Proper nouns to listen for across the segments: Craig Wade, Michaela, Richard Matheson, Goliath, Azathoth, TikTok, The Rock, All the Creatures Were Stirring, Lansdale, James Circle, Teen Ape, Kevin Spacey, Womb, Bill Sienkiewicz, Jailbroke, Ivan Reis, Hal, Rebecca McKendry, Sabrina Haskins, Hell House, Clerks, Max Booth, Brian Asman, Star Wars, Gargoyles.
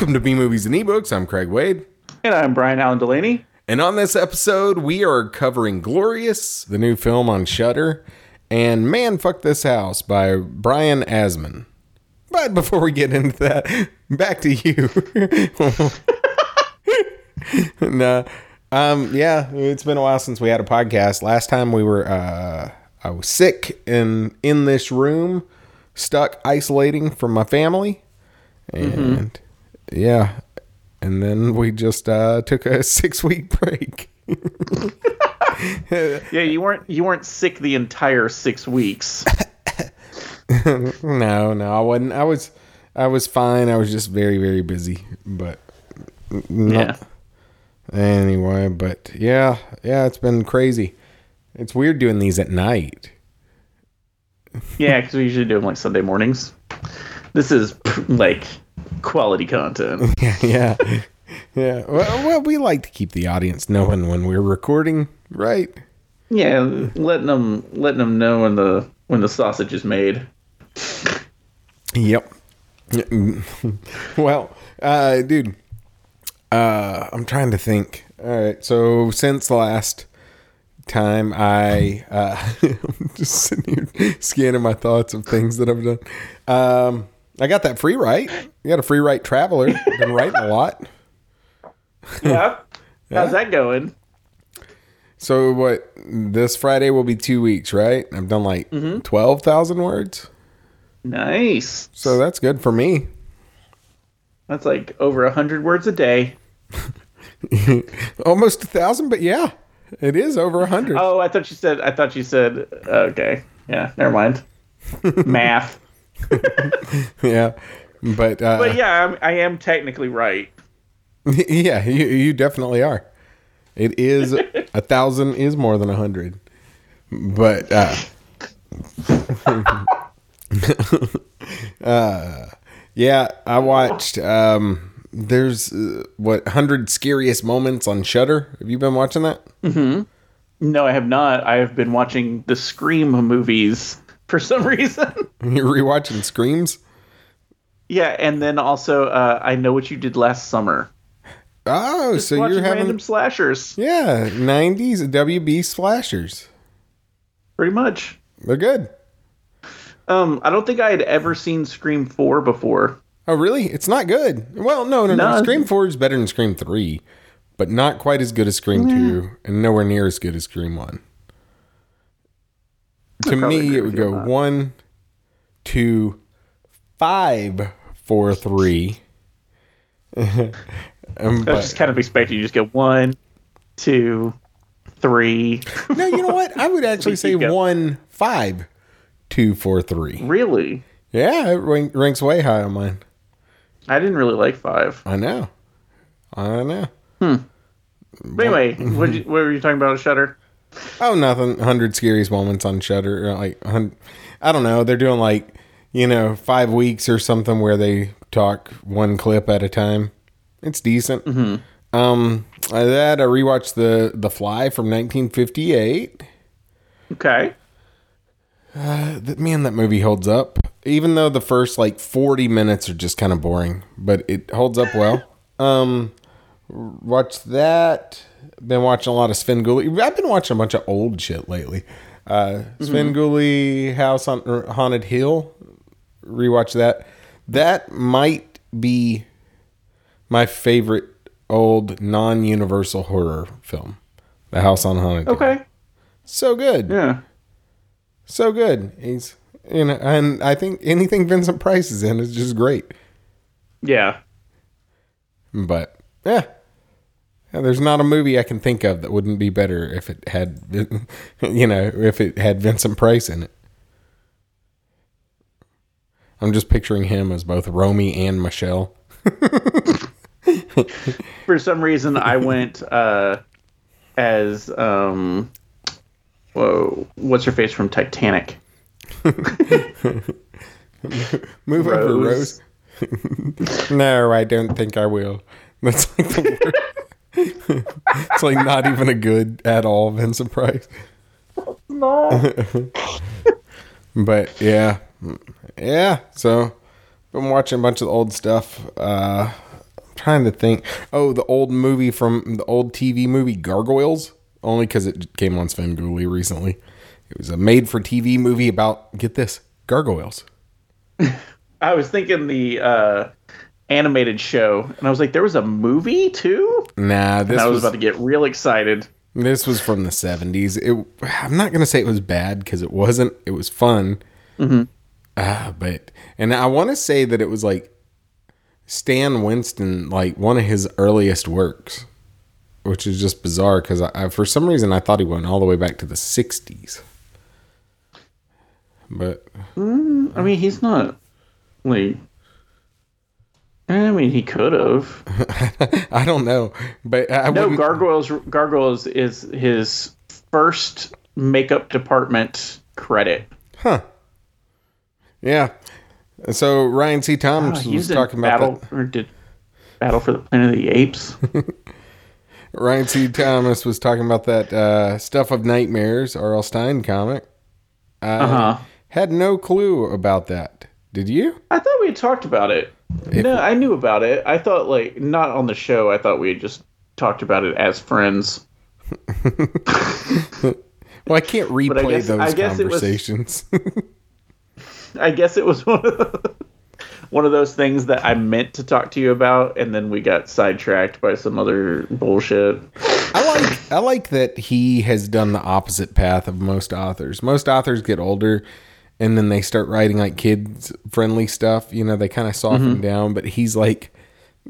Welcome to B-Movies and E-Books. I'm Craig Wade. And I'm Brian Allen Delaney. And on this episode, we are covering Glorious, the new film on Shudder, and Man, Fuck This House by Brian Asman. But before we get into that, back to you. Yeah, it's been a while since we had a podcast. Last time we were, I was sick and in this room, stuck isolating from my family. And yeah, and then we just took a 6-week break. Yeah, you weren't sick the entire 6 weeks. No, I wasn't. I was fine. I was just very, very busy. But anyway, but yeah, it's been crazy. It's weird doing these at night. Yeah, because we usually do them like Sunday mornings. This is like quality content. Yeah. Well, we like to keep the audience knowing when we're recording, right? Yeah, letting them know when the sausage is made. Yep. Well, dude, I'm trying to think. All right, so since last time, I'm just sitting here scanning my thoughts of things that I've done. I got that free write. You got a free write traveler. Been writing a lot. Yeah. How's that going? So what? This Friday will be 2 weeks, right? I've done like 12,000 words. Nice. So that's good for me. That's like over 100 words a day. Almost 1,000, but yeah, it is over 100. Oh, I thought you said. Okay. Yeah. Never mind. Math. Yeah, but yeah, I am technically right. Yeah, you definitely are. It is 1,000 is more than 100, but yeah, I watched. There's 100 Scariest Moments on Shudder. Have you been watching that? Mm-hmm. No, I have not. I have been watching the Scream movies. For some reason. You're rewatching Screams? Yeah, and then also I Know What You Did Last Summer. Oh, just so you're having random slashers. Yeah, 90s WB slashers. Pretty much. They're good. I don't think I had ever seen Scream 4 before. Oh, really? It's not good. Well, no. Scream 4 is better than Scream 3, but not quite as good as Scream 2, and nowhere near as good as Scream 1. To me, it would go 1, 2, 5, 4, 3. I was just kind of expecting you to just go 1, 2, 3. No, you know what? I would actually say 1, 5, 2, 4, 3. Really? Yeah, it ranks way high on mine. I didn't really like 5. I know. But anyway, what were you talking about on Shudder? Oh, nothing. 100 Scariest Moments on Shudder. Like, I don't know. They're doing 5 weeks or something where they talk one clip at a time. It's decent. Mm-hmm. I rewatched the Fly from 1958. Okay. That movie holds up. Even though the first 40 minutes are just kind of boring, but it holds up well. Watch that. Been watching a lot of Sven Gulli. I've been watching a bunch of old shit lately. Sven Gulli, House on Haunted Hill. Rewatch that. That might be my favorite old non-Universal horror film. The House on Haunted Hill. Okay. So good. Yeah. So good. He's and I think anything Vincent Price is in is just great. Yeah. But yeah. Now, there's not a movie I can think of that wouldn't be better if it had, Vincent Price in it. I'm just picturing him as both Romy and Michelle. For some reason, I went as what's her face from Titanic? Move over, Rose. No, I don't think I will. That's like the word. It's like not even a good at all Vincent Price. No. But yeah. So been watching a bunch of old stuff. trying to think. Oh, the old movie from the old TV movie Gargoyles, only because it came on Svengoolie recently. It was a made-for-TV movie about, get this, gargoyles. I was thinking the animated show, and I was like, there was a movie too? Nah, this and I was about to get real excited. This was from the 70s. I'm not going to say it was bad, because it wasn't. It was fun. Mm-hmm. And I want to say that it was like Stan Winston, like one of his earliest works, which is just bizarre because I for some reason I thought he went all the way back to the 60s. But I mean, he's not like. I mean, he could have. I don't know, but Gargoyles is his first makeup department credit. Huh. Yeah. So Ryan C. Thomas was talking about Battle for the Planet of the Apes. Ryan C. Thomas was talking about that Stuff of Nightmares, R.L. Stine comic. I had no clue about that. Did you? I thought we had talked about it. No, I knew about it. I thought, like, not on the show. I thought we had just talked about it as friends. Well, I can't replay those conversations. I guess it was one of those things that I meant to talk to you about, and then we got sidetracked by some other bullshit. I like that he has done the opposite path of most authors. Most authors get older, and then they start writing like kids-friendly stuff. You know, they kind of soften down, but he's like,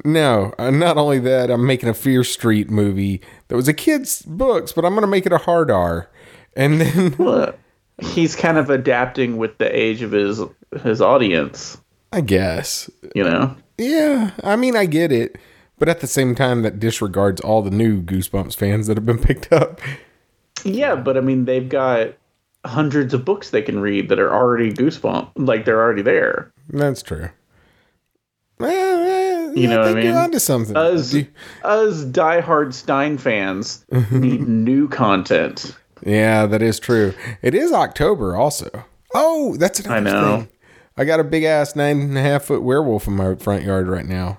no, not only that, I'm making a Fear Street movie that was a kid's books, but I'm going to make it a hard R. And then... Well, he's kind of adapting with the age of his audience, I guess. You know? Yeah. I mean, I get it. But at the same time, that disregards all the new Goosebumps fans that have been picked up. Yeah, but I mean, they've got hundreds of books they can read that are already Goosebumps. Like, they're already there. That's true. You know what I mean? You're onto something. Us diehard Stein fans need new content. Yeah, that is true. It is October also. Oh, that's another thing. I got a big ass 9.5-foot werewolf in my front yard right now.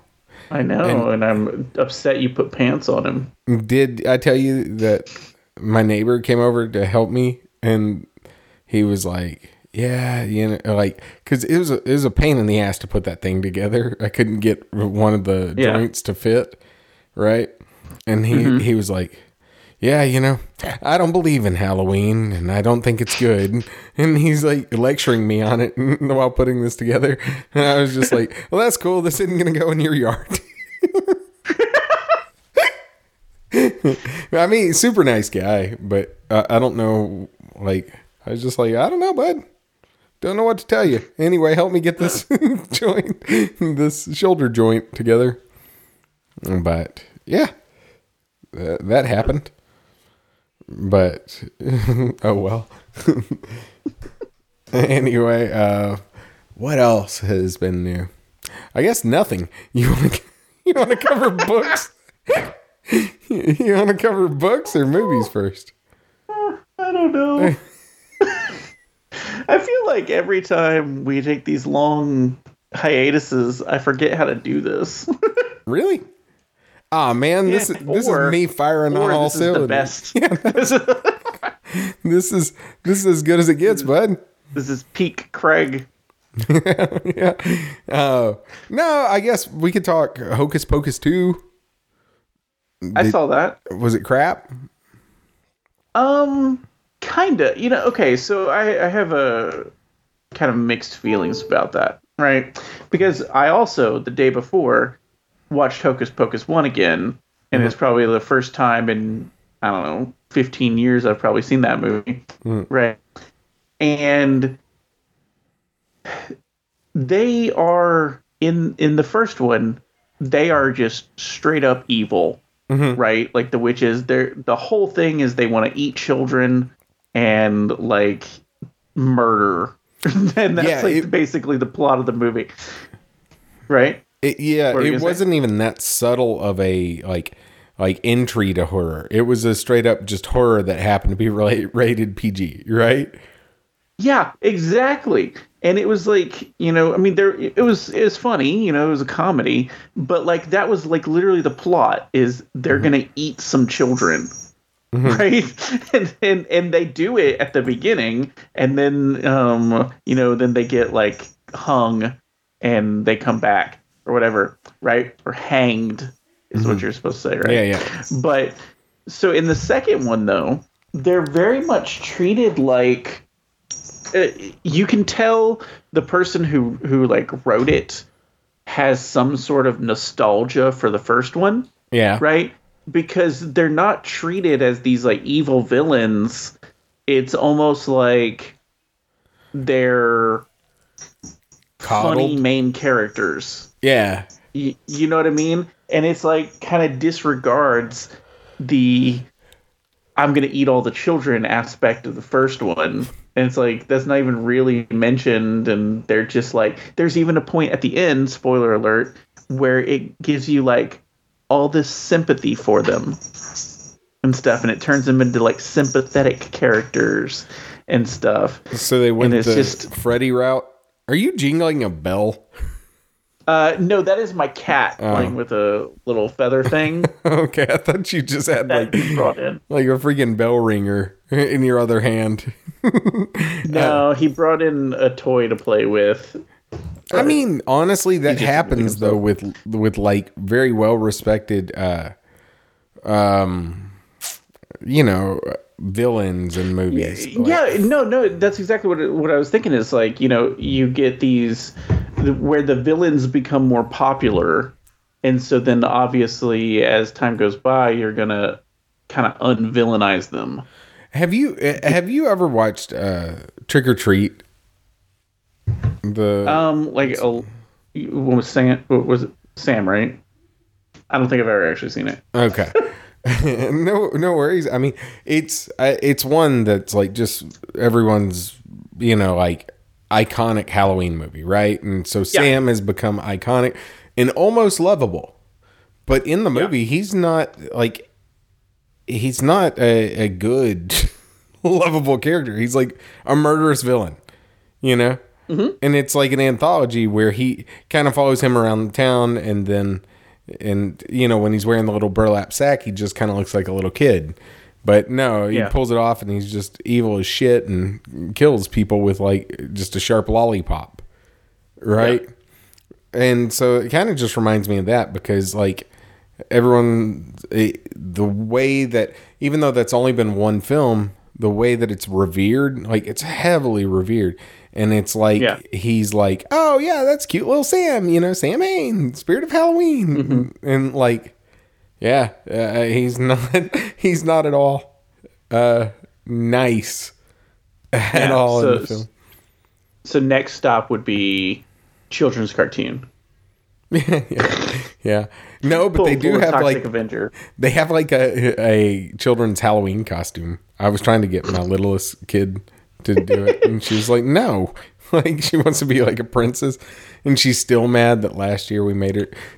I know, and I'm upset you put pants on him. Did I tell you that my neighbor came over to help me, and he was like, "Yeah, you know, like, because it was a pain in the ass to put that thing together. I couldn't get one of the joints to fit, right?" And he was like, "Yeah, you know, I don't believe in Halloween, and I don't think it's good." And he's like lecturing me on it while putting this together. And I was just like, well, that's cool. This isn't going to go in your yard. I mean, super nice guy, but I don't know. Like, I was just like, I don't know, bud. Don't know what to tell you. Anyway, help me get this this shoulder joint together. But yeah, that happened. But oh well. Anyway, what else has been new? I guess nothing. You want to cover books? You want to cover books or movies first? I don't know. I feel like every time we take these long hiatuses, I forget how to do this. Really? Ah, man, yeah, this is me firing on all cylinders. This is the best. Yeah, this is as good as it gets, bud. This is peak Craig. Yeah. No, I guess we could talk Hocus Pocus 2. I saw that. Was it crap? Kinda. You know, okay, so I have a kind of mixed feelings about that, right? Because I also, the day before, watched Hocus Pocus 1 again, and it's probably the first time in, I don't know, 15 years I've probably seen that movie, right? And they are, in the first one, they are just straight up evil, right? Like the witches, the whole thing is they want to eat children and, like, murder. And that's basically the plot of the movie, right? It wasn't even that subtle of a like entry to horror. It was a straight up just horror that happened to be rated PG, right? Yeah, exactly. And it was like, you know, I mean, there it was funny, you know, it was a comedy, but like that was like literally the plot is they're gonna eat some children, right? And they do it at the beginning, and then you know, then they get like hung, and they come back or whatever, right? Or hanged is what you're supposed to say, right? Yeah. But so in the second one though, they're very much treated like. You can tell the person who like wrote it has some sort of nostalgia for the first one. Yeah. Right? Because they're not treated as these like evil villains. It's almost like they're coddled. Funny main characters. Yeah. You know what I mean? And it's like kind of disregards the I'm going to eat all the children aspect of the first one. And it's like, that's not even really mentioned. And they're just like, there's even a point at the end, spoiler alert, where it gives you like all this sympathy for them and stuff. And it turns them into like sympathetic characters and stuff. So they went the Freddy route. Are you jingling a bell? No, that is my cat playing with a little feather thing. Okay, I thought you just had like a freaking bell ringer in your other hand. No, he brought in a toy to play with. I mean, honestly, that happens though with like very well respected, you know, villains in movies. Yeah, no, that's exactly what I was thinking. Is like, you know, you get these. Where the villains become more popular, and so then obviously as time goes by, you're gonna kind of unvillainize them. Have you ever watched Trick or Treat? The what was Sam? Was it Sam? Right? I don't think I've ever actually seen it. Okay. No worries. I mean, it's one that's like just everyone's, you know, like. Iconic Halloween movie, right? And so Sam has become iconic and almost lovable, but in the movie he's not a good lovable character. He's like a murderous villain, you know. And it's like an anthology where he kind of follows him around the town, and you know, when he's wearing the little burlap sack, he just kind of looks like a little kid. But no, he pulls it off, and he's just evil as shit and kills people with, like, just a sharp lollipop, right? Yep. And so it kind of just reminds me of that because, like, the way that, even though that's only been one film, the way that it's revered, like, it's heavily revered. And it's like, he's like, oh, yeah, that's cute little Sam, you know, Sam Hain, Spirit of Halloween. And, like... Yeah, he's not at all nice at all in the film. So next stop would be children's cartoon. Yeah. No, but they do have like Avenger. They have like a children's Halloween costume. I was trying to get my littlest kid to do it, and she was like, "No." Like, she wants to be like a princess, and she's still mad that last year we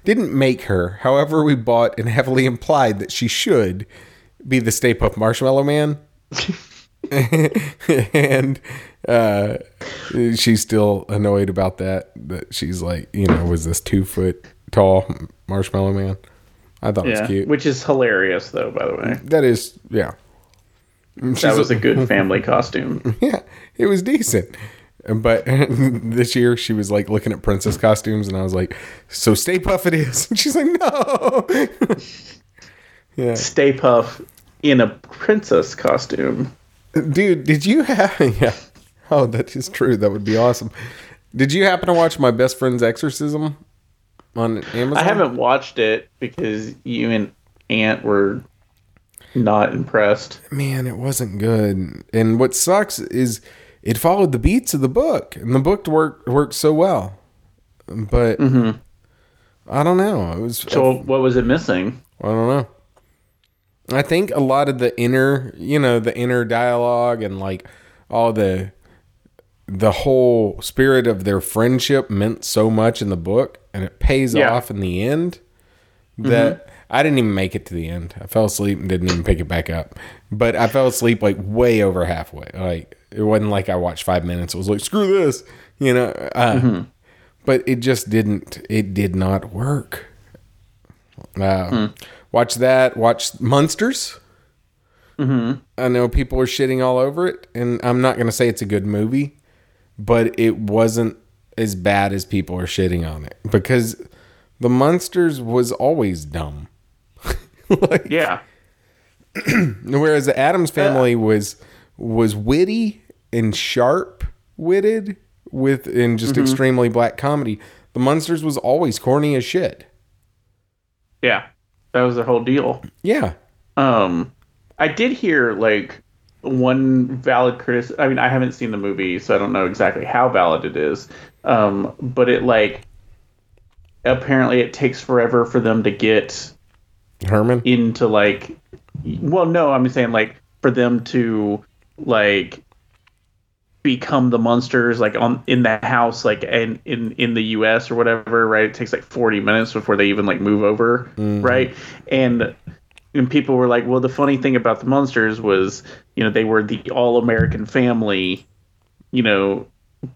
didn't make her. However, we bought and heavily implied that she should be the Stay Puft Marshmallow Man. And she's still annoyed about that she's like, you know, was this 2 foot tall Marshmallow Man? I thought it was cute. Which is hilarious, though, by the way. That is, yeah. That was a good family costume. Yeah, it was decent. But this year she was like looking at princess costumes, and I was like, so Stay Puft it is. And she's like, no. Yeah. Stay Puft in a princess costume. Dude, did you have... Yeah. Oh, that is true. That would be awesome. Did you happen to watch My Best Friend's Exorcism on Amazon? I haven't watched it because you and Aunt were not impressed. Man, it wasn't good. And what sucks is... It followed the beats of the book, and the book worked so well. But I don't know. It was what was it missing? I don't know. I think a lot of the inner dialogue and like all the whole spirit of their friendship meant so much in the book, and it pays off in the end that I didn't even make it to the end. I fell asleep and didn't even pick it back up. But I fell asleep like way over halfway. Like, it wasn't like I watched 5 minutes. It was like, screw this. you know, but it just didn't, it did not work. Watch that, watch Monsters. I know people are shitting all over it, and I'm not going to say it's a good movie, but it wasn't as bad as people are shitting on it, because the Monsters was always dumb. Like, yeah. Whereas the Addams Family was witty and sharp witted with, and just extremely black comedy. The Munsters was always corny as shit. Yeah. That was the whole deal. Yeah. I did hear like one valid criticism. I mean, I haven't seen the movie, so I don't know exactly how valid it is. But it like, apparently it takes forever for them to get Herman into like, well, no, I'm saying like for them to like become the Munsters, like on in that house, like and in the US or whatever, right? It takes like 40 minutes before they even like move over, right? And people were like, well, the funny thing about the Munsters was, you know, they were the all-American family, you know,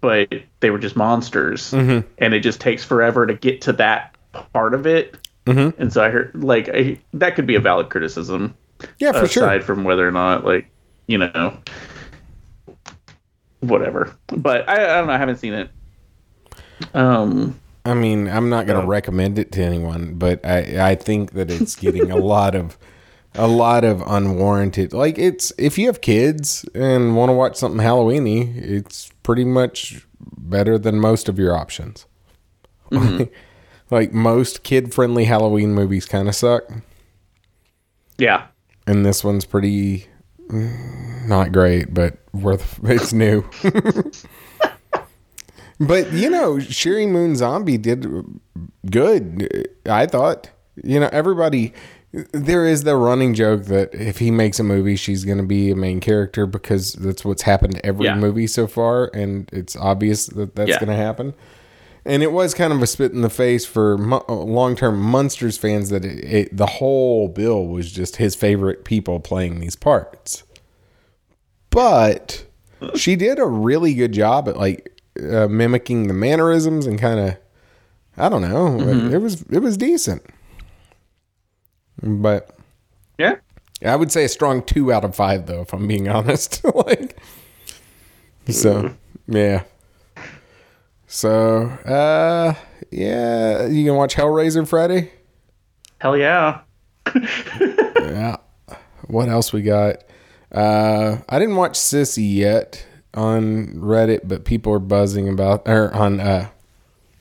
but they were just monsters, and it just takes forever to get to that part of it. And so I heard like that could be a valid criticism. Yeah, for sure. Aside from whether or not like, you know, whatever. But I don't know. I haven't seen it. I mean, I'm not going to recommend it to anyone, but I think that it's getting a lot of unwarranted. Like it's, if you have kids and want to watch something Halloween-y, it's pretty much better than most of your options. Like most kid-friendly Halloween movies kind of suck. Yeah. And this one's pretty not great, but worth it's new. But, you know, Sherry Moon Zombie did good, I thought. You know, everybody, there is the running joke that if he makes a movie, she's going to be a main character because that's what's happened to every movie so far, and it's obvious that that's going to happen. And it was kind of a spit in the face for long-term Munsters fans that the whole bill was just his favorite people playing these parts. But she did a really good job at like mimicking the mannerisms and kind of, I don't know, it was decent. But yeah, I would say a strong 2 out of 5 though, if I'm being honest. Like, so yeah. So, yeah, you can watch Hellraiser Friday? Hell yeah. Yeah. What else we got? I didn't watch Sissy yet on Reddit, but people are buzzing about, or on, not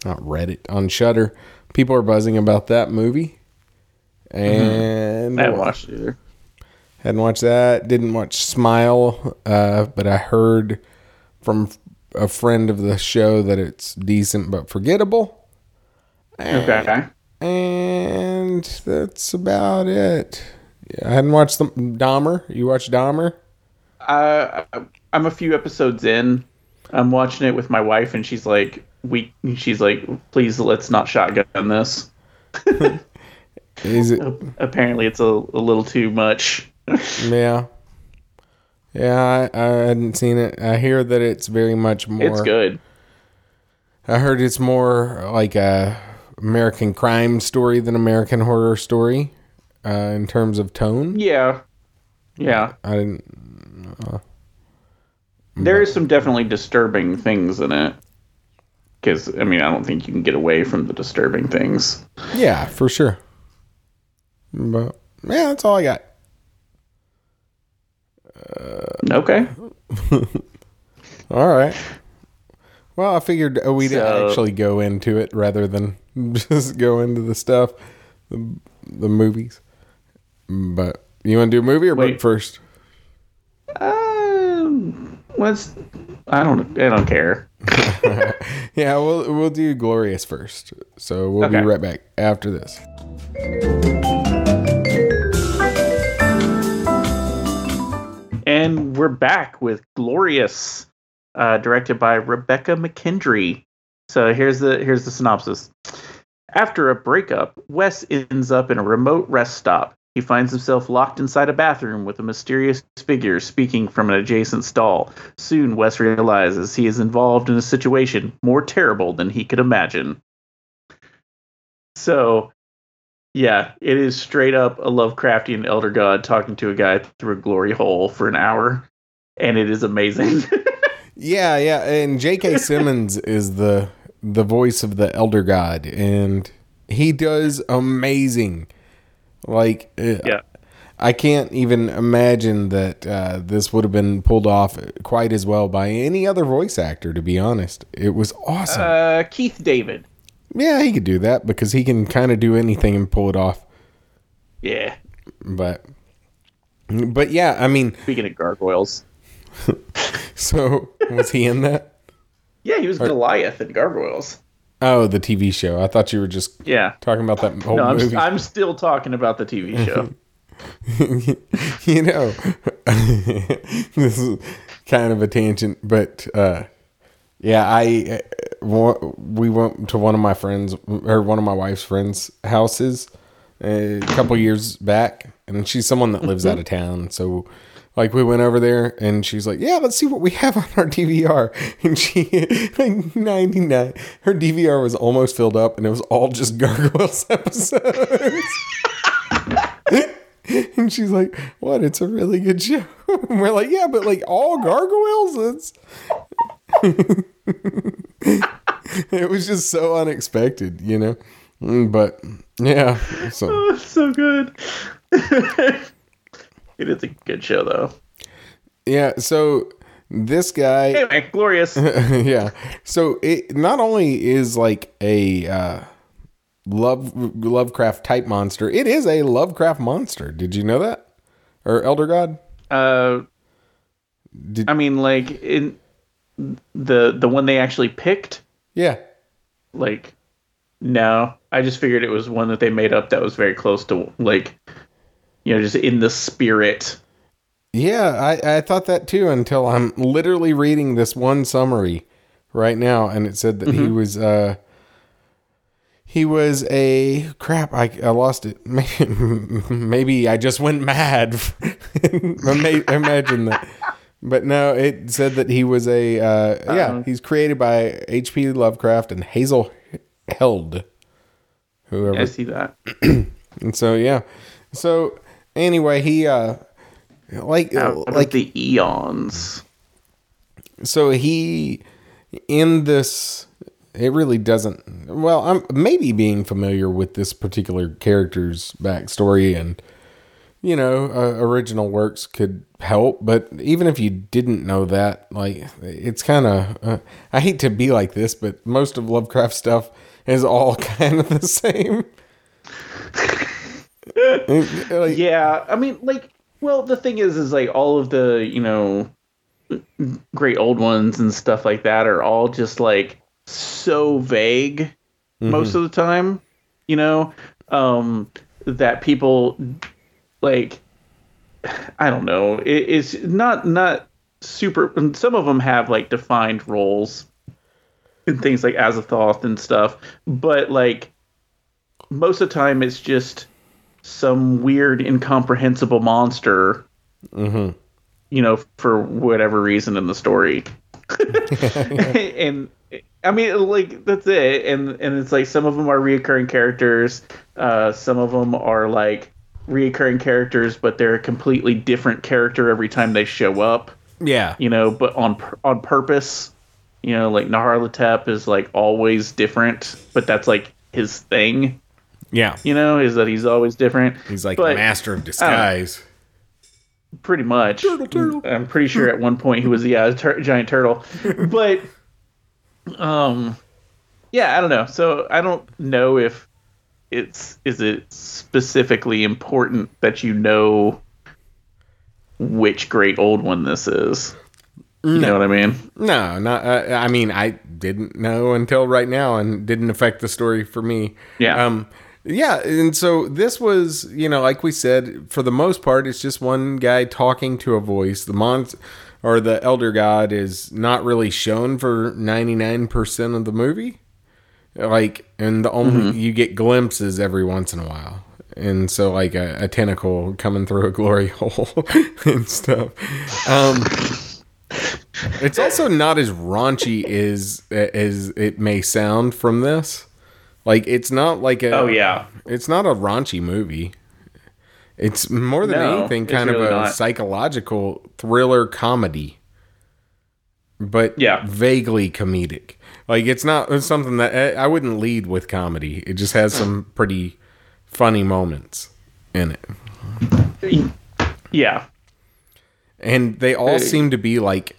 Reddit, on Shudder. People are buzzing about that movie. And I hadn't watched it either. Hadn't watched that. Didn't watch Smile, but I heard from a friend of the show that it's decent but forgettable. Okay. And that's about it. Yeah, I hadn't watched Dahmer. You watched Dahmer? I'm a few episodes in. I'm watching it with my wife, and she's like, please let's not shotgun this. Is it? Apparently, it's a little too much. Yeah. Yeah, I hadn't seen it. I hear that it's very much more... It's good. I heard it's more like a American crime story than American horror story in terms of tone. Yeah. Yeah. I didn't... there is some definitely disturbing things in it. Because, I mean, I don't think you can get away from the disturbing things. Yeah, for sure. But, yeah, that's all I got. Okay. All right. Well, I figured we'd actually go into it rather than just go into the stuff, the movies. But you want to do a movie or book first? I don't care. Yeah, we'll do Glorious first. So we'll be right back after this. And we're back with Glorious, directed by Rebecca McKendry. So here's the synopsis. After a breakup, Wes ends up in a remote rest stop. He finds himself locked inside a bathroom with a mysterious figure speaking from an adjacent stall. Soon, Wes realizes he is involved in a situation more terrible than he could imagine. So, yeah, it is straight up a Lovecraftian elder god talking to a guy through a glory hole for an hour, and it is amazing. Yeah, and J.K. Simmons is the voice of the elder god, and he does amazing. Like, yeah. I can't even imagine that this would have been pulled off quite as well by any other voice actor, to be honest. It was awesome. Keith David. Yeah, he could do that because he can kind of do anything and pull it off. Yeah. But yeah, I mean... Speaking of Gargoyles. So, was he in that? Yeah, he was Goliath in Gargoyles. Oh, the TV show. I thought you were just talking about that whole movie. I'm still talking about the TV show. You know, this is kind of a tangent, but we went to one of my friends, or one of my wife's friends' houses a couple years back, and she's someone that lives out of town, so... Like, we went over there, and she's like, yeah, let's see what we have on our DVR. And she, like, 99, her DVR was almost filled up, and it was all just Gargoyles episodes. And she's like, what? It's a really good show. And we're like, yeah, but, like, all Gargoyles? It was just so unexpected, you know? But, yeah. So. Oh, it's so good. It is a good show, though. Yeah, so this guy... Anyway, Glorious. Yeah. So it not only is like a Lovecraft-type monster, it is a Lovecraft monster. Did you know that? Or Elder God? Like, in the one they actually picked? Yeah. Like, no. I just figured it was one that they made up that was very close to, like... You know, just in the spirit. Yeah, I thought that too until I'm literally reading this one summary right now, and it said that he was a crap. I lost it. Maybe I just went mad. Imagine that. But no, it said that he was a He's created by H.P. Lovecraft and Hazel Held. Whoever. I see that. And so yeah, so. Anyway, he, like the eons. So he, in this, it really doesn't, well, I'm maybe being familiar with this particular character's backstory and, you know, original works could help. But even if you didn't know that, like, it's kind of, I hate to be like this, but most of Lovecraft stuff is all kind of the same. Yeah, I mean, like, well, the thing is like all of the, you know, great old ones and stuff like that are all just like so vague most of the time, you know, that people like, I don't know, it's not super. And some of them have like defined roles and things like Azathoth and stuff, but like most of the time it's just some weird incomprehensible monster you know, for whatever reason in the story. And I mean, like, that's it. And it's like some of them are reoccurring characters, some of them are like reoccurring characters but they're a completely different character every time they show up, you know, but on purpose, you know, like Nyarlathotep is like always different, but that's like his thing. Yeah. You know, is that he's always different. He's like the master of disguise. Pretty much. Turtle. I'm pretty sure at one point he was the giant turtle. But, yeah, I don't know. So I don't know if is it specifically important that you know which great old one this is. You know what I mean? No, not. I mean, I didn't know until right now and didn't affect the story for me. Yeah. Yeah, and so this was, you know, like we said, for the most part, it's just one guy talking to a voice. The or the elder god is not really shown for 99% of the movie. Like, and the only you get glimpses every once in a while. And so, like, a tentacle coming through a glory hole and stuff. It's also not as raunchy as it may sound from this. Like, it's not like a... Oh, yeah. It's not a raunchy movie. It's more than anything kind of really a psychological thriller comedy. But vaguely comedic. Like, it's something that... I wouldn't lead with comedy. It just has some pretty... funny moments in it. Yeah. And they all seem to be like,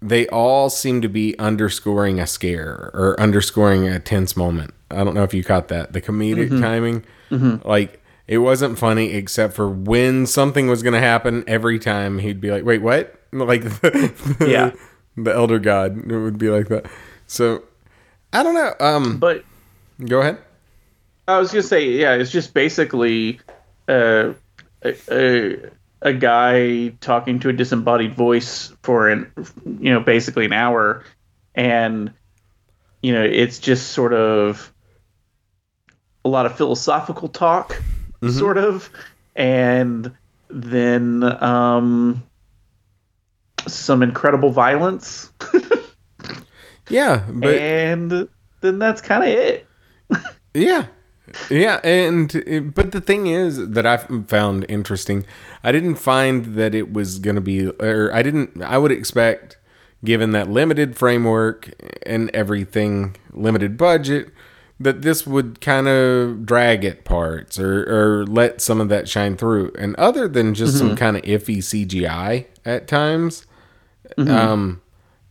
they all seem to be underscoring a scare or underscoring a tense moment. I don't know if you caught that. The comedic timing. Mm-hmm. Like, it wasn't funny except for when something was going to happen. Every time he'd be like, wait, what? Like, the elder god would be like that. So, I don't know. But go ahead. I was going to say, it's just basically a guy talking to a disembodied voice for basically an hour. And, it's just sort of a lot of philosophical talk, sort of. And then some incredible violence. But... And then that's kind of it. Yeah, but the thing is that I found interesting, I didn't find that it was going to be, I would expect, given that limited framework and everything, limited budget, that this would kind of drag at parts or let some of that shine through. And other than just some kind of iffy CGI at times,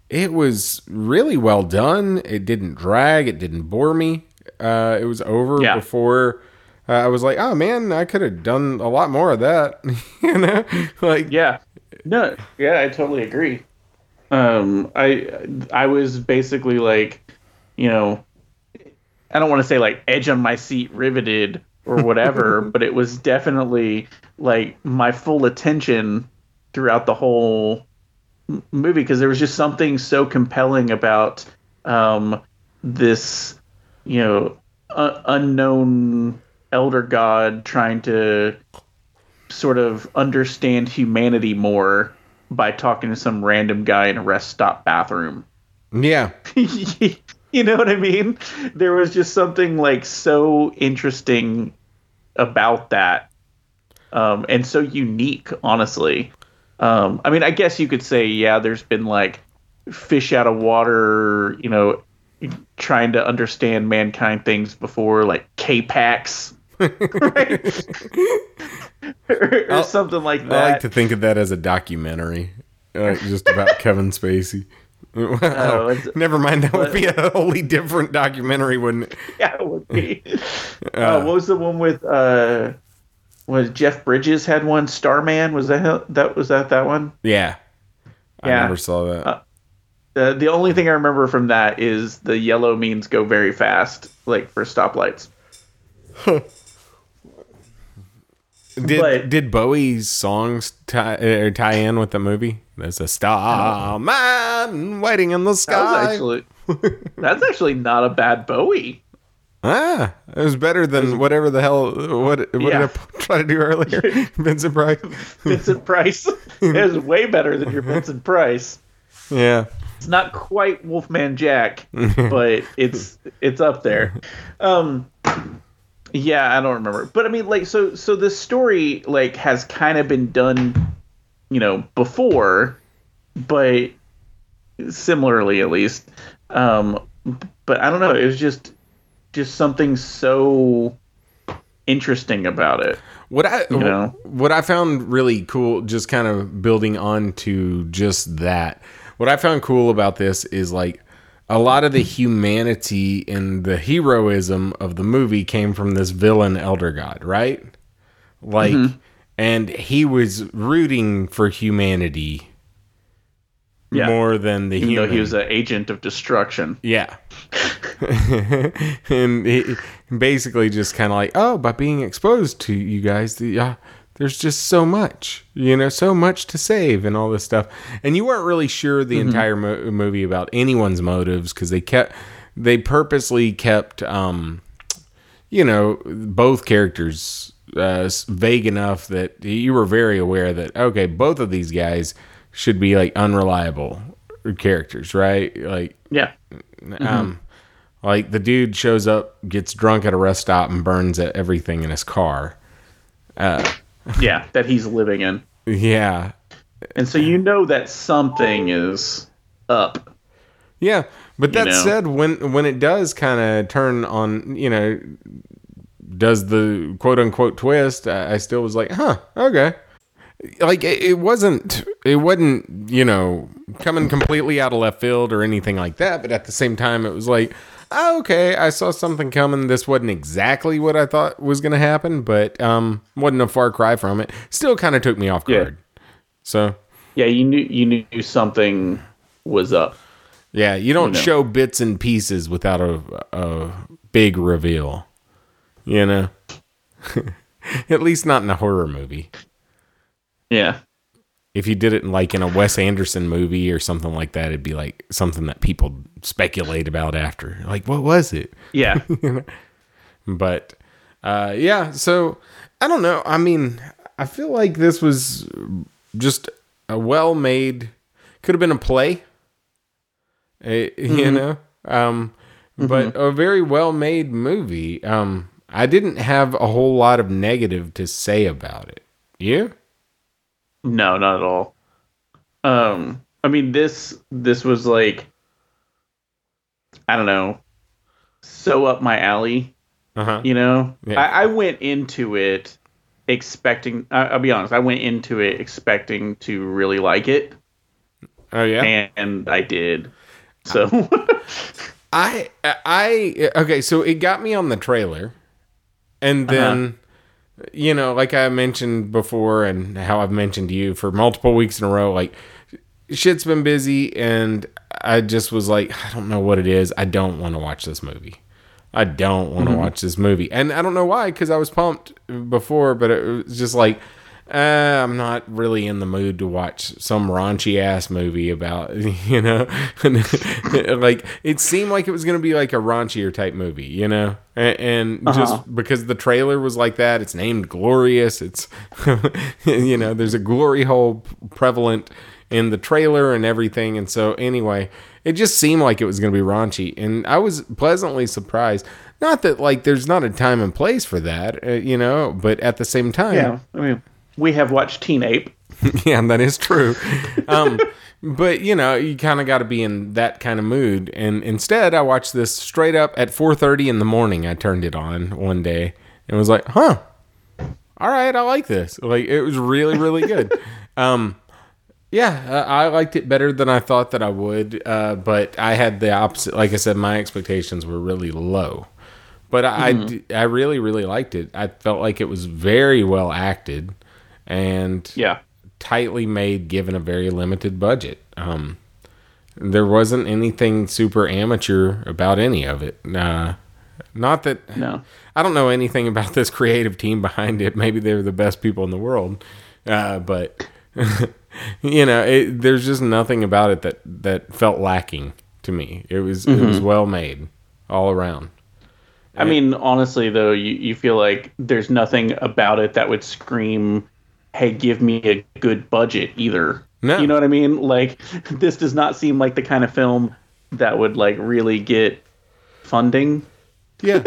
it was really well done. It didn't drag, it didn't bore me. It was over before I was like, oh man, I could have done a lot more of that. I totally agree. I was basically like, I don't want to say like edge on my seat, riveted or whatever, but it was definitely like my full attention throughout the whole movie, because there was just something so compelling about this. Unknown elder god trying to sort of understand humanity more by talking to some random guy in a rest stop bathroom. Yeah. You know what I mean? There was just something like so interesting about that. And so unique, honestly. I mean, I guess you could say, there's been like fish out of water, trying to understand mankind things before, like K-Pax, right? or something like that. I like to think of that as a documentary, just about Kevin Spacey. Wow. Never mind, that would be a wholly different documentary, wouldn't it? Yeah, it would be. What was the one with? Was Jeff Bridges had one? Starman, was that one? Yeah, I never saw that. The only thing I remember from that is the yellow means go very fast, like for stoplights. Did Bowie's songs tie in with the movie? There's a star man waiting in the sky. That's actually not a bad Bowie. It was better than whatever the hell. What did I try to do earlier? Vincent Price. Vincent Price. It was way better than your Vincent Price. Yeah. It's not quite Wolfman Jack, but it's up there. I don't remember, but I mean, like, so this story like has kind of been done, before, but similarly at least. But I don't know. It was just something so interesting about it. What I found really cool, just kind of building on to just that. What I found cool about this is like a lot of the humanity and the heroism of the movie came from this villain elder god, right? Like, and he was rooting for humanity more than the human. Though he was an agent of destruction. Yeah. And he basically just kind of like, by being exposed to you guys, there's just so much, so much to save and all this stuff. And you weren't really sure the entire movie about anyone's motives, because they purposely kept you know, both characters vague enough that you were very aware that, okay, both of these guys should be like unreliable characters, right? Like, yeah. Like the dude shows up, gets drunk at a rest stop and burns at everything in his car. Yeah, that he's living in. Yeah. And so you know that something is up. Yeah, but that said, when it does kind of turn on, you know, does the quote-unquote twist, I still was like, huh, okay. Like, it wasn't, you know, coming completely out of left field or anything like that, but at the same time, it was like, oh, okay, I saw something coming. This wasn't exactly what I thought was going to happen, but wasn't a far cry from it. Still kind of took me off guard. Yeah. So yeah, you knew something was up. Yeah, you don't show bits and pieces without a big reveal, you know? At least not in a horror movie. Yeah. If you did it in a Wes Anderson movie or something like that, it'd be like something that people speculate about after. Like, what was it? Yeah. But, yeah, so, I don't know. I mean, I feel like this was just a well-made, could have been a play. You know, but a very well-made movie. I didn't have a whole lot of negative to say about it. You? No, not at all. I mean, this was like, I don't know, so up my alley. You know, yeah. I went into it expecting. I'll be honest. I went into it expecting to really like it. Oh yeah, and I did. So okay, so it got me on the trailer, and then you know, like I mentioned before and how I've mentioned to you for multiple weeks in a row, like shit's been busy and I just was like, I don't know what it is. I don't want to watch this movie. I don't want to watch this movie. And I don't know why, because I was pumped before, but it was just like, I'm not really in the mood to watch some raunchy ass movie about, you know, like it seemed like it was going to be like a raunchier type movie, you know, and just because the trailer was like that, it's named Glorious. It's, you know, there's a glory hole prevalent in the trailer and everything. And so anyway, it just seemed like it was going to be raunchy. And I was pleasantly surprised. Not that like, there's not a time and place for that, you know, but at the same time, yeah, I mean, we have watched Teen Ape. Yeah, that is true. But, you know, you kind of got to be in that kind of mood. And instead, I watched this straight up at 4:30 in the morning. I turned it on one day and was like, huh, all right, I like this. Like, it was really, really good. Yeah, I liked it better than I thought that I would. But I had the opposite. Like I said, my expectations were really low. But I really, really liked it. I felt like it was very well acted. And tightly made, given a very limited budget. There wasn't anything super amateur about any of it. Not that I don't know anything about this creative team behind it. Maybe they're the best people in the world, but you know, there's just nothing about it that felt lacking to me. It was well made all around. I mean, honestly, though, you feel like there's nothing about it that would scream, hey, give me a good budget either. No. You know what I mean? Like, this does not seem like the kind of film that would, like, really get funding. Yeah.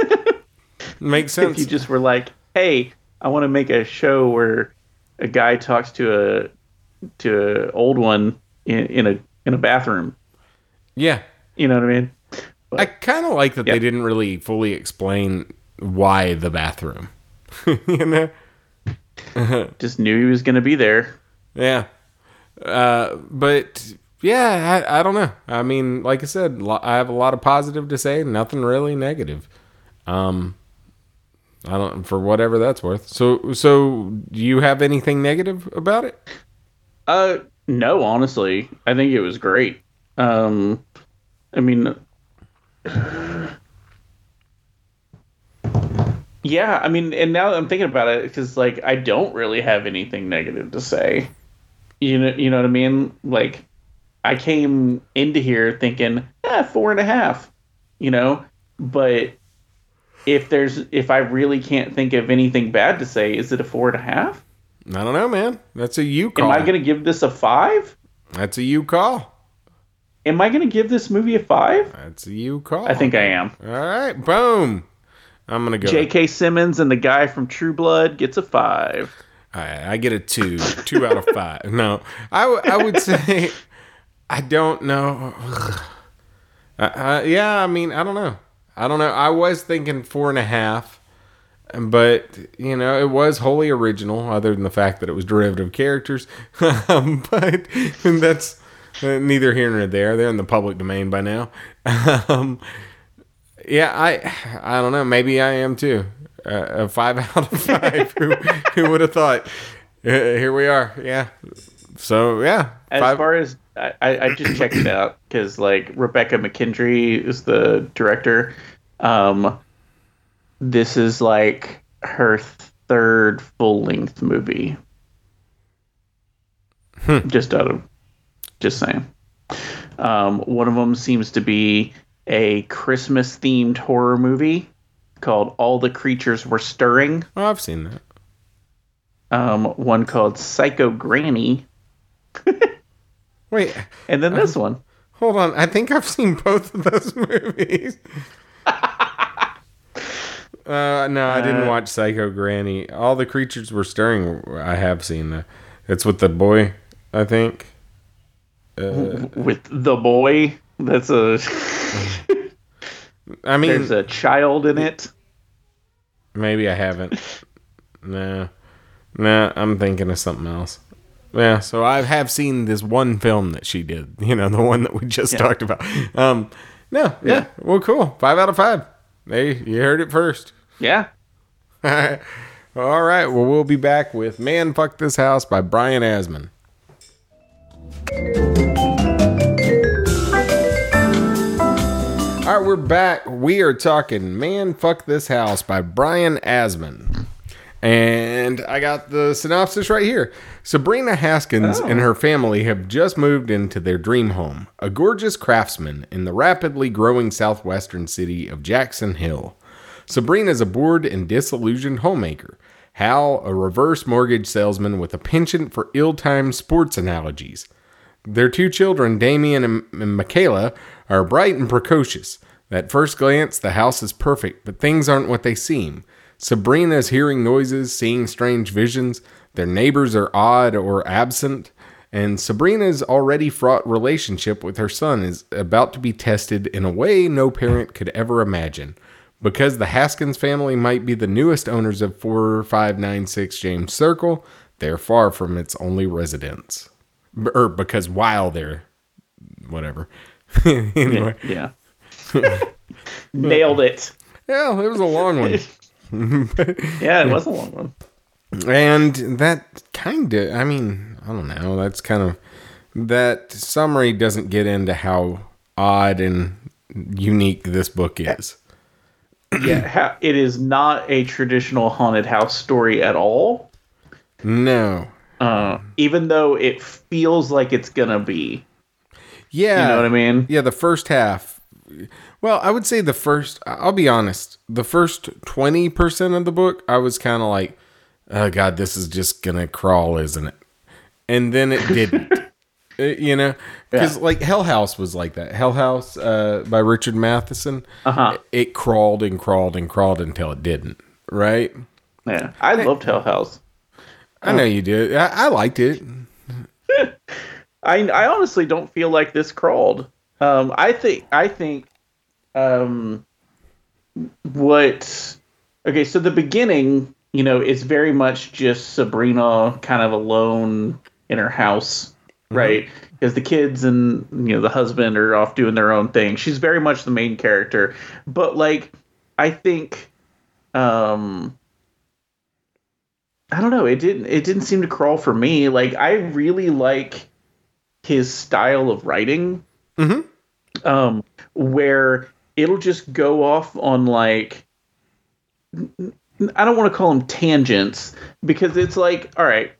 Makes sense. If you just were like, hey, I want to make a show where a guy talks to an old one in a bathroom. Yeah. You know what I mean? But, I kind of like that they didn't really fully explain why the bathroom. You know? Just knew he was going to be there. Yeah. But yeah, I don't know. I mean, like I said, I have a lot of positive to say, nothing really negative. I don't, for whatever that's worth. So do you have anything negative about it? No, honestly, I think it was great. I mean, yeah, I mean, and now that I'm thinking about it, because, like, I don't really have anything negative to say. You know what I mean? Like, I came into here thinking, 4.5, you know? But if I really can't think of anything bad to say, is it a 4.5? I don't know, man. That's a you call. Am I going to give this a 5? That's a you call. Am I going to give this movie a 5? That's a you call. I think I am. All right. Boom. I'm going to go. J.K. Simmons and the guy from True Blood gets a 5. All right. I get a 2. 2 out of 5. No. I would say I don't know. Yeah, I mean, I don't know. I was thinking 4.5. But, you know, it was wholly original, other than the fact that it was derivative characters. But that's neither here nor there. They're in the public domain by now. Yeah, I don't know. Maybe I am too. A 5 out of 5. Who would have thought? Here we are. Yeah. So, yeah. As far as, I just checked it out because, like, Rebecca McKendry is the director. This is like her third full-length movie. Just saying. One of them seems to be a Christmas-themed horror movie called All the Creatures Were Stirring. Oh, I've seen that. One called Psycho Granny. Wait. And then this one. Hold on. I think I've seen both of those movies. No, I didn't watch Psycho Granny. All the Creatures Were Stirring, I have seen that. It's with the boy, I think. With the boy? That's a... I mean... There's a child in it? Maybe I haven't. No, I'm thinking of something else. Yeah, so I have seen this one film that she did. You know, the one that we just talked about. Well, cool. 5 out of 5. Hey, you heard it first. Yeah. All right. Well, we'll be back with Man Fuck This House by Brian Asman. All right, we're back. We are talking Man Fuck This House by Brian Asman. And I got the synopsis right here. Sabrina Haskins and her family have just moved into their dream home, a gorgeous craftsman in the rapidly growing southwestern city of Jackson Hill. Sabrina's a bored and disillusioned homemaker. Hal, a reverse mortgage salesman with a penchant for ill-timed sports analogies. Their two children, Damien and Michaela, are bright and precocious. At first glance, the house is perfect, but things aren't what they seem. Sabrina is hearing noises, seeing strange visions. Their neighbors are odd or absent. And Sabrina's already fraught relationship with her son is about to be tested in a way no parent could ever imagine. Because the Haskins family might be the newest owners of 4596 James Circle, they're far from its only residents. Because while they're... Whatever. Anyway. Yeah. Nailed it. Yeah, it was a long one. Yeah, it was a long one. And that kind of, I mean, I don't know. That's kind of, that summary doesn't get into how odd and unique this book is. Yeah, it is not a traditional haunted house story at all. No. Even though it feels like it's going to be. Yeah. You know what I mean? Yeah, the first half. Well, I would say I'll be honest, the first 20% of the book, I was kind of like, oh God, this is just going to crawl, isn't it? And then it didn't, you know, because like Hell House was like that. Hell House by Richard Matheson, it crawled and crawled and crawled until it didn't, right? Yeah, I loved Hell House. I know you did. I liked it. I honestly don't feel like this crawled. So the beginning, you know, is very much just Sabrina kind of alone in her house, right? Because the kids and, you know, the husband are off doing their own thing. She's very much the main character. But, like, I think, I don't know. It didn't seem to crawl for me. Like, I really like his style of writing. Mm-hmm. Where it'll just go off on, like, I don't want to call them tangents, because it's like, all right,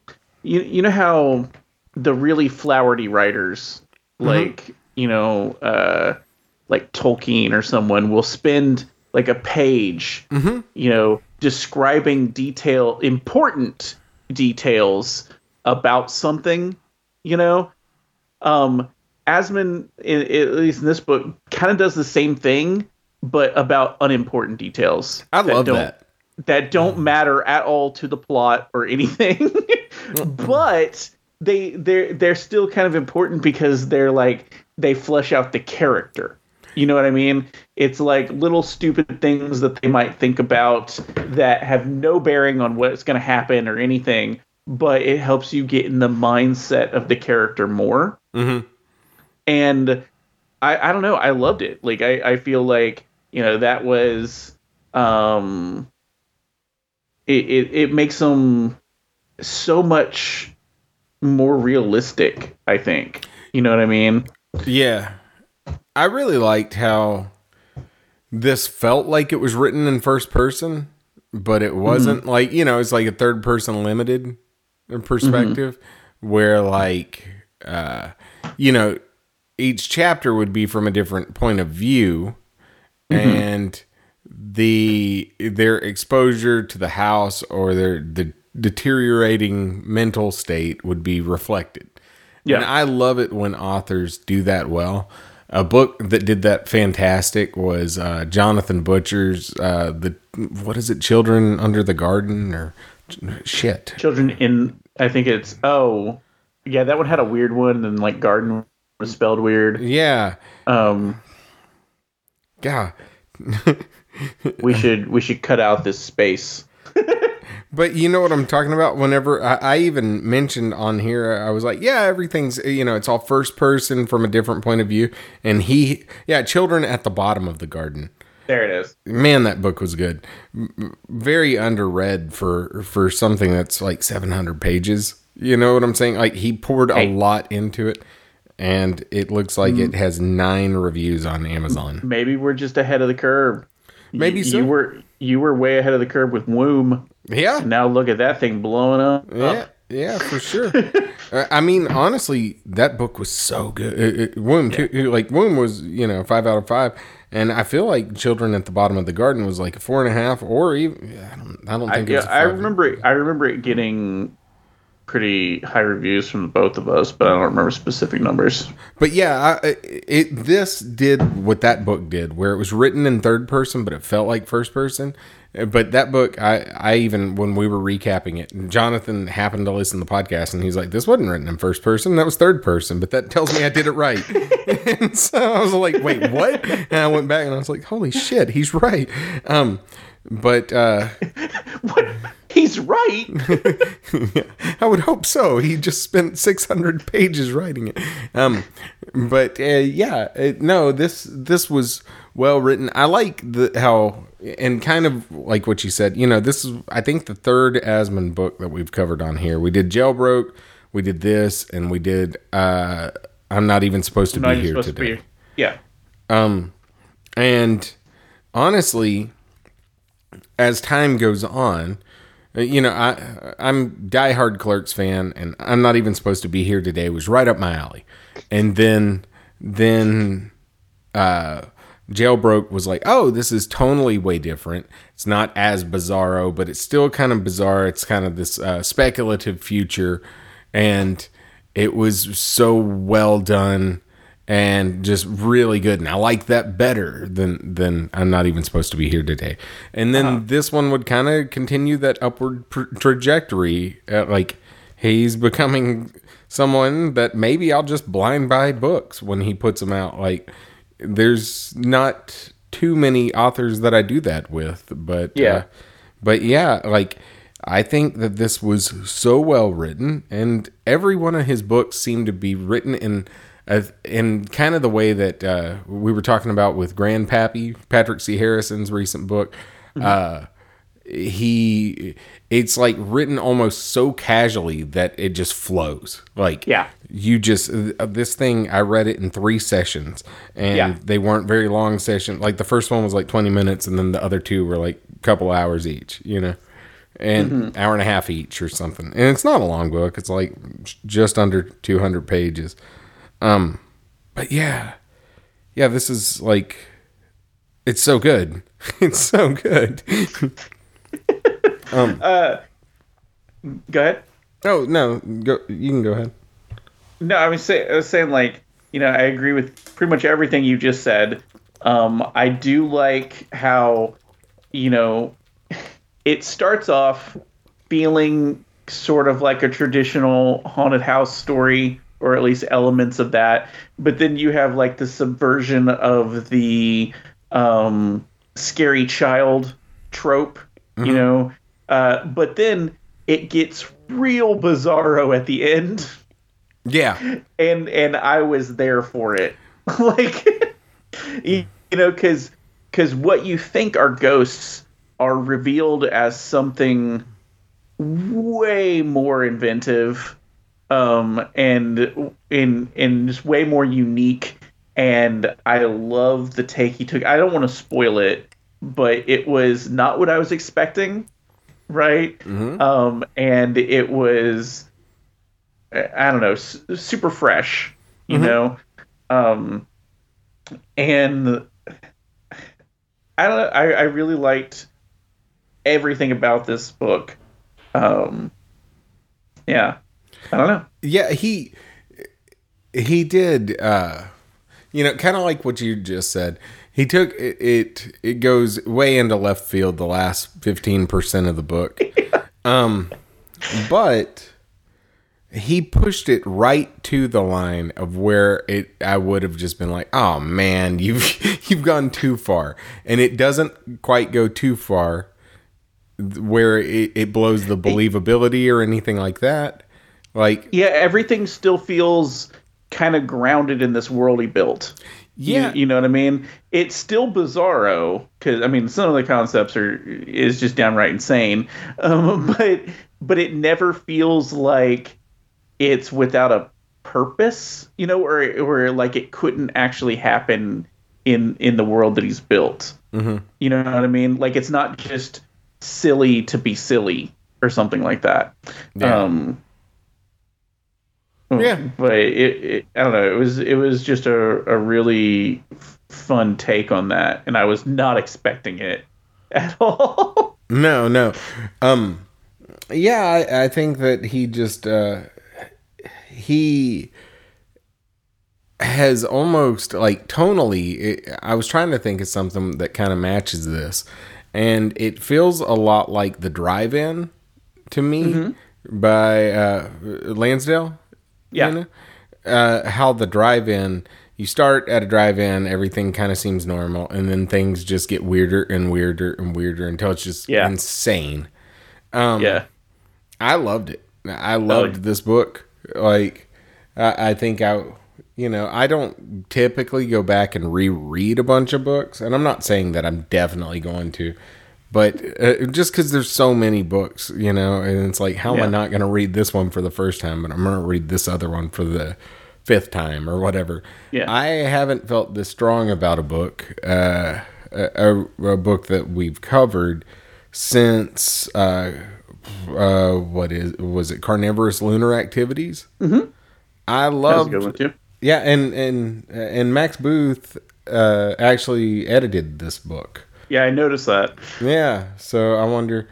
you know how the really flowery writers, like, you know, like Tolkien or someone, will spend like a page, mm-hmm. you know, describing important details about something, you know. Asman, at least in this book, kind of does the same thing, but about unimportant details. I love that don't matter at all to the plot or anything, but they're still kind of important because they're like, they flesh out the character. You know what I mean? It's like little stupid things that they might think about that have no bearing on what's going to happen or anything, but it helps you get in the mindset of the character more. Mm-hmm. And I don't know. I loved it. Like, I feel like, you know, that was, it makes them so much more realistic, I think. You know what I mean? Yeah. I really liked how this felt like it was written in first person, but it wasn't. Mm-hmm. Like, you know, it's like a third person limited perspective, mm-hmm. where like, you know, each chapter would be from a different point of view, mm-hmm. and their exposure to the house or the deteriorating mental state would be reflected. Yeah. And I love it when authors do that well. A book that did that fantastic was Jonathan Butcher's Children under the Garden or shit. Children in, I think it's, oh yeah, that one had a weird one, and like garden was spelled weird. Yeah. Yeah. we should cut out this space. But you know what I'm talking about? Whenever I even mentioned on here, I was like, yeah, everything's, you know, it's all first person from a different point of view. And Children at the Bottom of the Garden. There it is. Man, that book was good. Very underread for something that's like 700 pages. You know what I'm saying? Like, he poured a lot into it. And it looks like it has 9 reviews on Amazon. Maybe we're just ahead of the curve. Maybe so. You were way ahead of the curve with Womb. Yeah. Now look at that thing blowing up. Yeah, for sure. I mean, honestly, that book was so good. Womb was, you know, 5 out of 5, and I feel like Children at the Bottom of the Garden was like a 4.5, or even I don't think it was. I remember it getting pretty high reviews from both of us, but I don't remember specific numbers. But yeah, this did what that book did, where it was written in third person, but it felt like first person. But that book, I even, when we were recapping it, Jonathan happened to listen to the podcast, and he's like, this wasn't written in first person, that was third person, but that tells me I did it right. And so I was like, wait, what? And I went back and I was like, holy shit, he's right. What? He's right. I would hope so. He just spent 600 pages writing it. This was well written. I like how, and kind of like what you said, you know, this is, I think, the third Asman book that we've covered on here. We did Jailbroke, we did this, and we did I'm Not Even Supposed to Be Here Today. Yeah. And honestly, as time goes on, you know, I'm diehard Clerks fan, and I'm Not Even Supposed to Be Here Today was right up my alley. And then Jailbroke was like, oh, this is tonally way different. It's not as bizarro, but it's still kind of bizarre. It's kind of this speculative future, and it was so well done and just really good. And I like that better than I'm Not Even Supposed to Be Here Today. And then this one would kind of continue that upward trajectory. Like, he's becoming someone that maybe I'll just blind buy books when he puts them out. Like, there's not too many authors that I do that with, but yeah. Like, I think that this was so well written, and every one of his books seemed to be written in kind of the way that we were talking about with Grandpappy, Patrick C. Harrison's recent book. Mm-hmm. It's like written almost so casually that it just flows. Like, yeah, you just, this thing, I read it in 3 sessions, and they weren't very long sessions. Like, the first one was like 20 minutes, and then the other 2 were like a couple hours each, you know, and mm-hmm. hour and a half each or something. And it's not a long book. It's like just under 200 pages. But yeah, this is like, it's so good. It's so good. Go ahead. Oh no, you can go ahead. No, I was saying like, you know, I agree with pretty much everything you just said. I do like how, you know, it starts off feeling sort of like a traditional haunted house story, or at least elements of that. But then you have like the subversion of the scary child trope, mm-hmm. you know. But then it gets real bizarro at the end. Yeah. And I was there for it. Like, you know, because what you think are ghosts are revealed as something way more inventive, and in just way more unique. And I love the take he took. I don't want to spoil it, but it was not what I was expecting. Right. Mm-hmm. And it was, I don't know, super fresh, you mm-hmm. know? And I don't know. I really liked everything about this book. Yeah. I don't know. Yeah. He did, you know, kind of like what you just said. He took it. It goes way into left field the last 15% of the book. But he pushed it right to the line of where it. I would have just been like, "Oh man, you've gone too far," and it doesn't quite go too far where it blows the believability or anything like that. Like, yeah, everything still feels kind of grounded in this world he built. Yeah, you know what I mean? It's still bizarro because, I mean, some of the concepts is just downright insane. But it never feels like it's without a purpose, you know, or like it couldn't actually happen in the world that he's built. Mm-hmm. You know what I mean? Like, it's not just silly to be silly or something like that. Yeah. Yeah, but it I don't know. It was just a really fun take on that, and I was not expecting it at all. No. Yeah, I think that he just he has almost like tonally. I was trying to think of something that kind of matches this, and it feels a lot like The Drive-In to me mm-hmm. by Lansdale. Yeah. You know? How The Drive-In, you start at a drive-in, everything kind of seems normal, and then things just get weirder and weirder and weirder until it's just insane. Yeah. I loved it. I loved this book. Like, I think you know, I don't typically go back and reread a bunch of books, and I'm not saying that I'm definitely going to, but just because there's so many books, you know, and it's like, how am I not going to read this one for the first time, but I'm going to read this other one for the fifth time or whatever. Yeah. I haven't felt this strong about a book, a book that we've covered since, was it Carnivorous Lunar Activities? Mm-hmm. I loved that. Was a good one too. Yeah. And Max Booth, actually edited this book. Yeah, I noticed that. Yeah, so I wonder,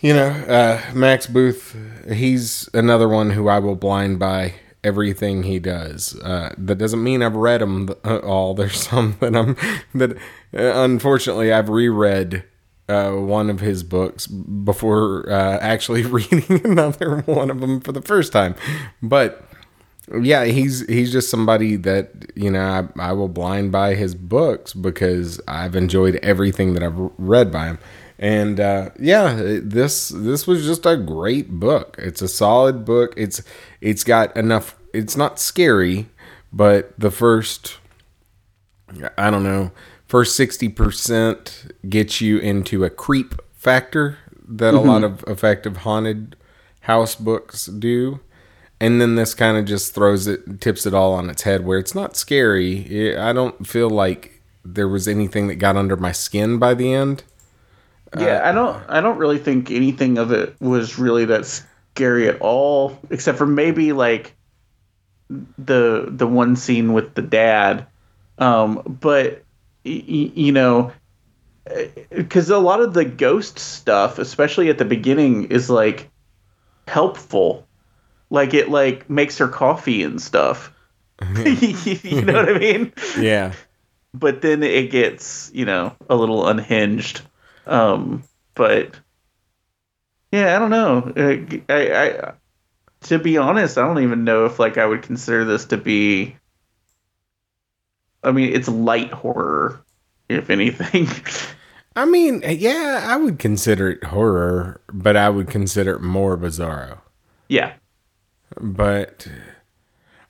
you know, Max Booth, he's another one who I will blind buy everything he does. That doesn't mean I've read them all. There's some that unfortunately I've reread one of his books before actually reading another one of them for the first time. But yeah, he's just somebody that, you know, I will blind buy his books because I've enjoyed everything that I've read by him. And this was just a great book. It's a solid book. It's got enough. It's not scary, but the first 60% gets you into a creep factor that mm-hmm. a lot of effective haunted house books do. And then this kind of just tips it all on its head where it's not scary. I don't feel like there was anything that got under my skin by the end. Yeah, I don't really think anything of it was really that scary at all, except for maybe like the one scene with the dad. But you know, because a lot of the ghost stuff, especially at the beginning, is like helpful. Like it like makes her coffee and stuff. You know what I mean? Yeah. But then it gets, you know, a little unhinged. But yeah, I don't know. I to be honest, I don't even know if like I would consider this to be. I mean, it's light horror, if anything. I mean, yeah, I would consider it horror, but I would consider it more bizarro. Yeah. But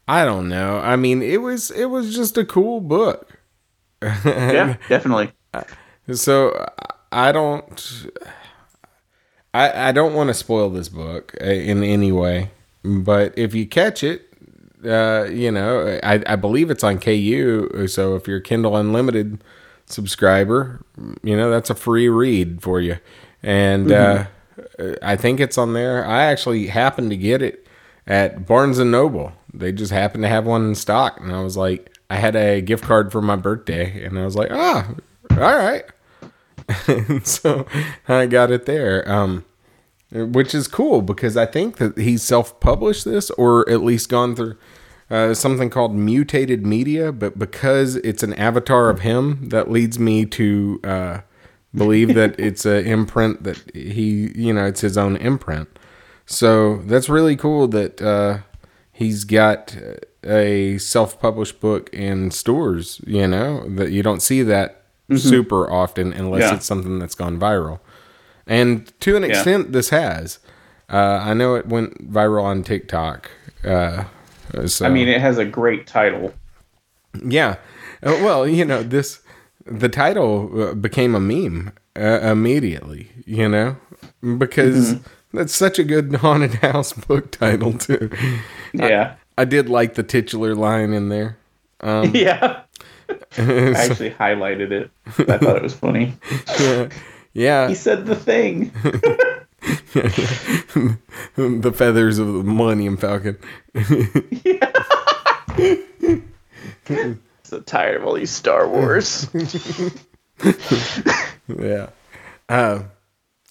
I don't know. I mean, it was just a cool book. Yeah, definitely. So I don't want to spoil this book in any way, but if you catch it, you know, I believe it's on KU. So if you're a Kindle Unlimited subscriber, you know, that's a free read for you. And I think it's on there. I actually happened to get it at Barnes & Noble. They just happened to have one in stock. And I was like, I had a gift card for my birthday. And I was like, all right. And so I got it there, which is cool because I think that he self-published this or at least gone through something called mutated media. But because it's an avatar of him, that leads me to believe that it's an imprint that he, you know, it's his own imprint. So that's really cool that he's got a self-published book in stores, you know, that you don't see that super often unless it's something that's gone viral. And to an extent, this has. I know it went viral on TikTok. So. I mean, it has a great title. Yeah. Well, you know, the title became a meme immediately, you know, because... Mm-hmm. That's such a good haunted house book title, too. Yeah. I did like the titular line in there. Yeah. I actually highlighted it. I thought it was funny. Yeah. He said the thing. The feathers of the Millennium Falcon. Yeah. I'm so tired of all these Star Wars. Yeah.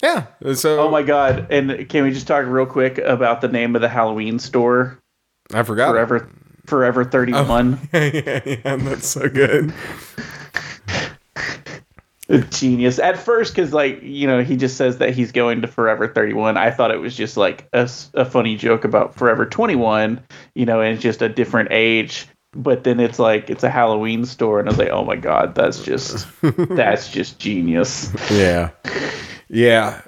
Yeah. So, oh my God! And can we just talk real quick about the name of the Halloween store? I forgot. Forever 31. Oh, yeah, that's so good. Genius. At first, because like you know, he just says that he's going to Forever 31. I thought it was just like a funny joke about Forever 21. You know, and it's just a different age. But then it's like it's a Halloween store, and I was like, oh my God, that's just genius. Yeah. Yeah.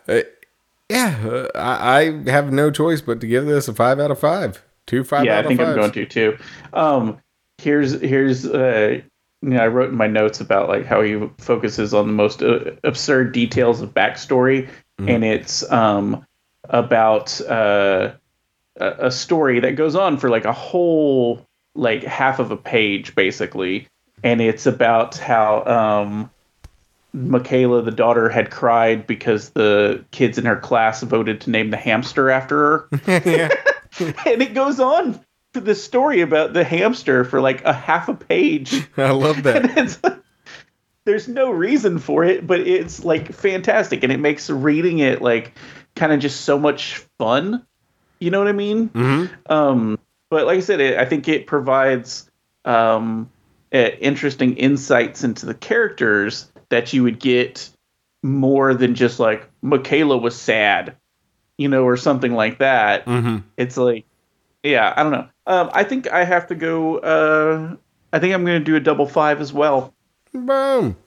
Yeah. I have no choice but to give this a 5 out of 5. 2 5 out of 5s. Yeah, I think I'm going to too. Here's you know, I wrote in my notes about like how he focuses on the most absurd details of backstory, and it's about a story that goes on for like a whole like half of a page basically, and it's about how Michaela, the daughter, had cried because the kids in her class voted to name the hamster after her. And it goes on to this story about the hamster for like a half a page. I love that. And it's like, there's no reason for it, but it's like fantastic. And it makes reading it like kind of just so much fun. You know what I mean? Mm-hmm. But like I said, I think it provides interesting insights into the characters that you would get more than just like Michaela was sad, you know, or something like that. Mm-hmm. It's like, yeah, I don't know. I think I have to go. I think I'm going to do a double 5 as well. Boom.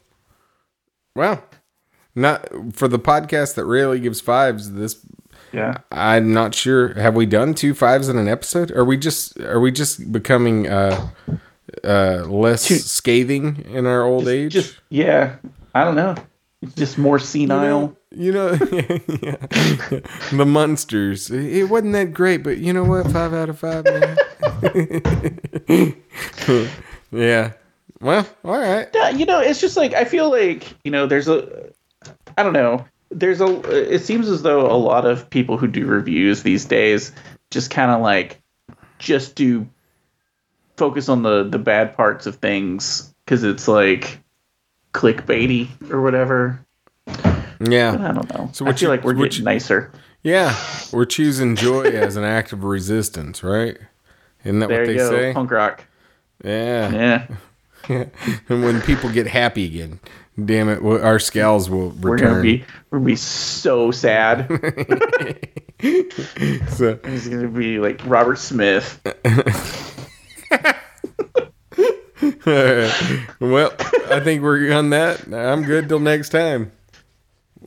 Well, not for the podcast that rarely gives 5s. This, yeah, I'm not sure. Have we done 2 5s in an episode? Are we just becoming less scathing in our old age? Yeah, I don't know. Just more senile. You know, the monsters. It wasn't that great, but you know what? 5 out of 5, man. Yeah. Well, all right. You know, it's just like I feel like you know, it seems as though a lot of people who do reviews these days just kind of like just do. Focus on the bad parts of things because it's like clickbaity or whatever. Yeah. But I don't know. So I feel like we're getting nicer. Yeah. We're choosing joy as an act of resistance, right? Isn't that what they say? There you go, punk rock. Yeah. Yeah. And when people get happy again, damn it, our scowls will return. We're gonna be so sad. So he's gonna be like Robert Smith. Well, I think we're on that. I'm good till next time.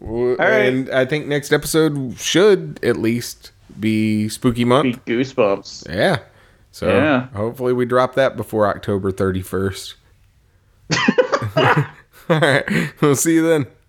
All right. And I think next episode should at least be Spooky Month. Be Goosebumps. Yeah. So hopefully we drop that before October 31st. All right. We'll see you then.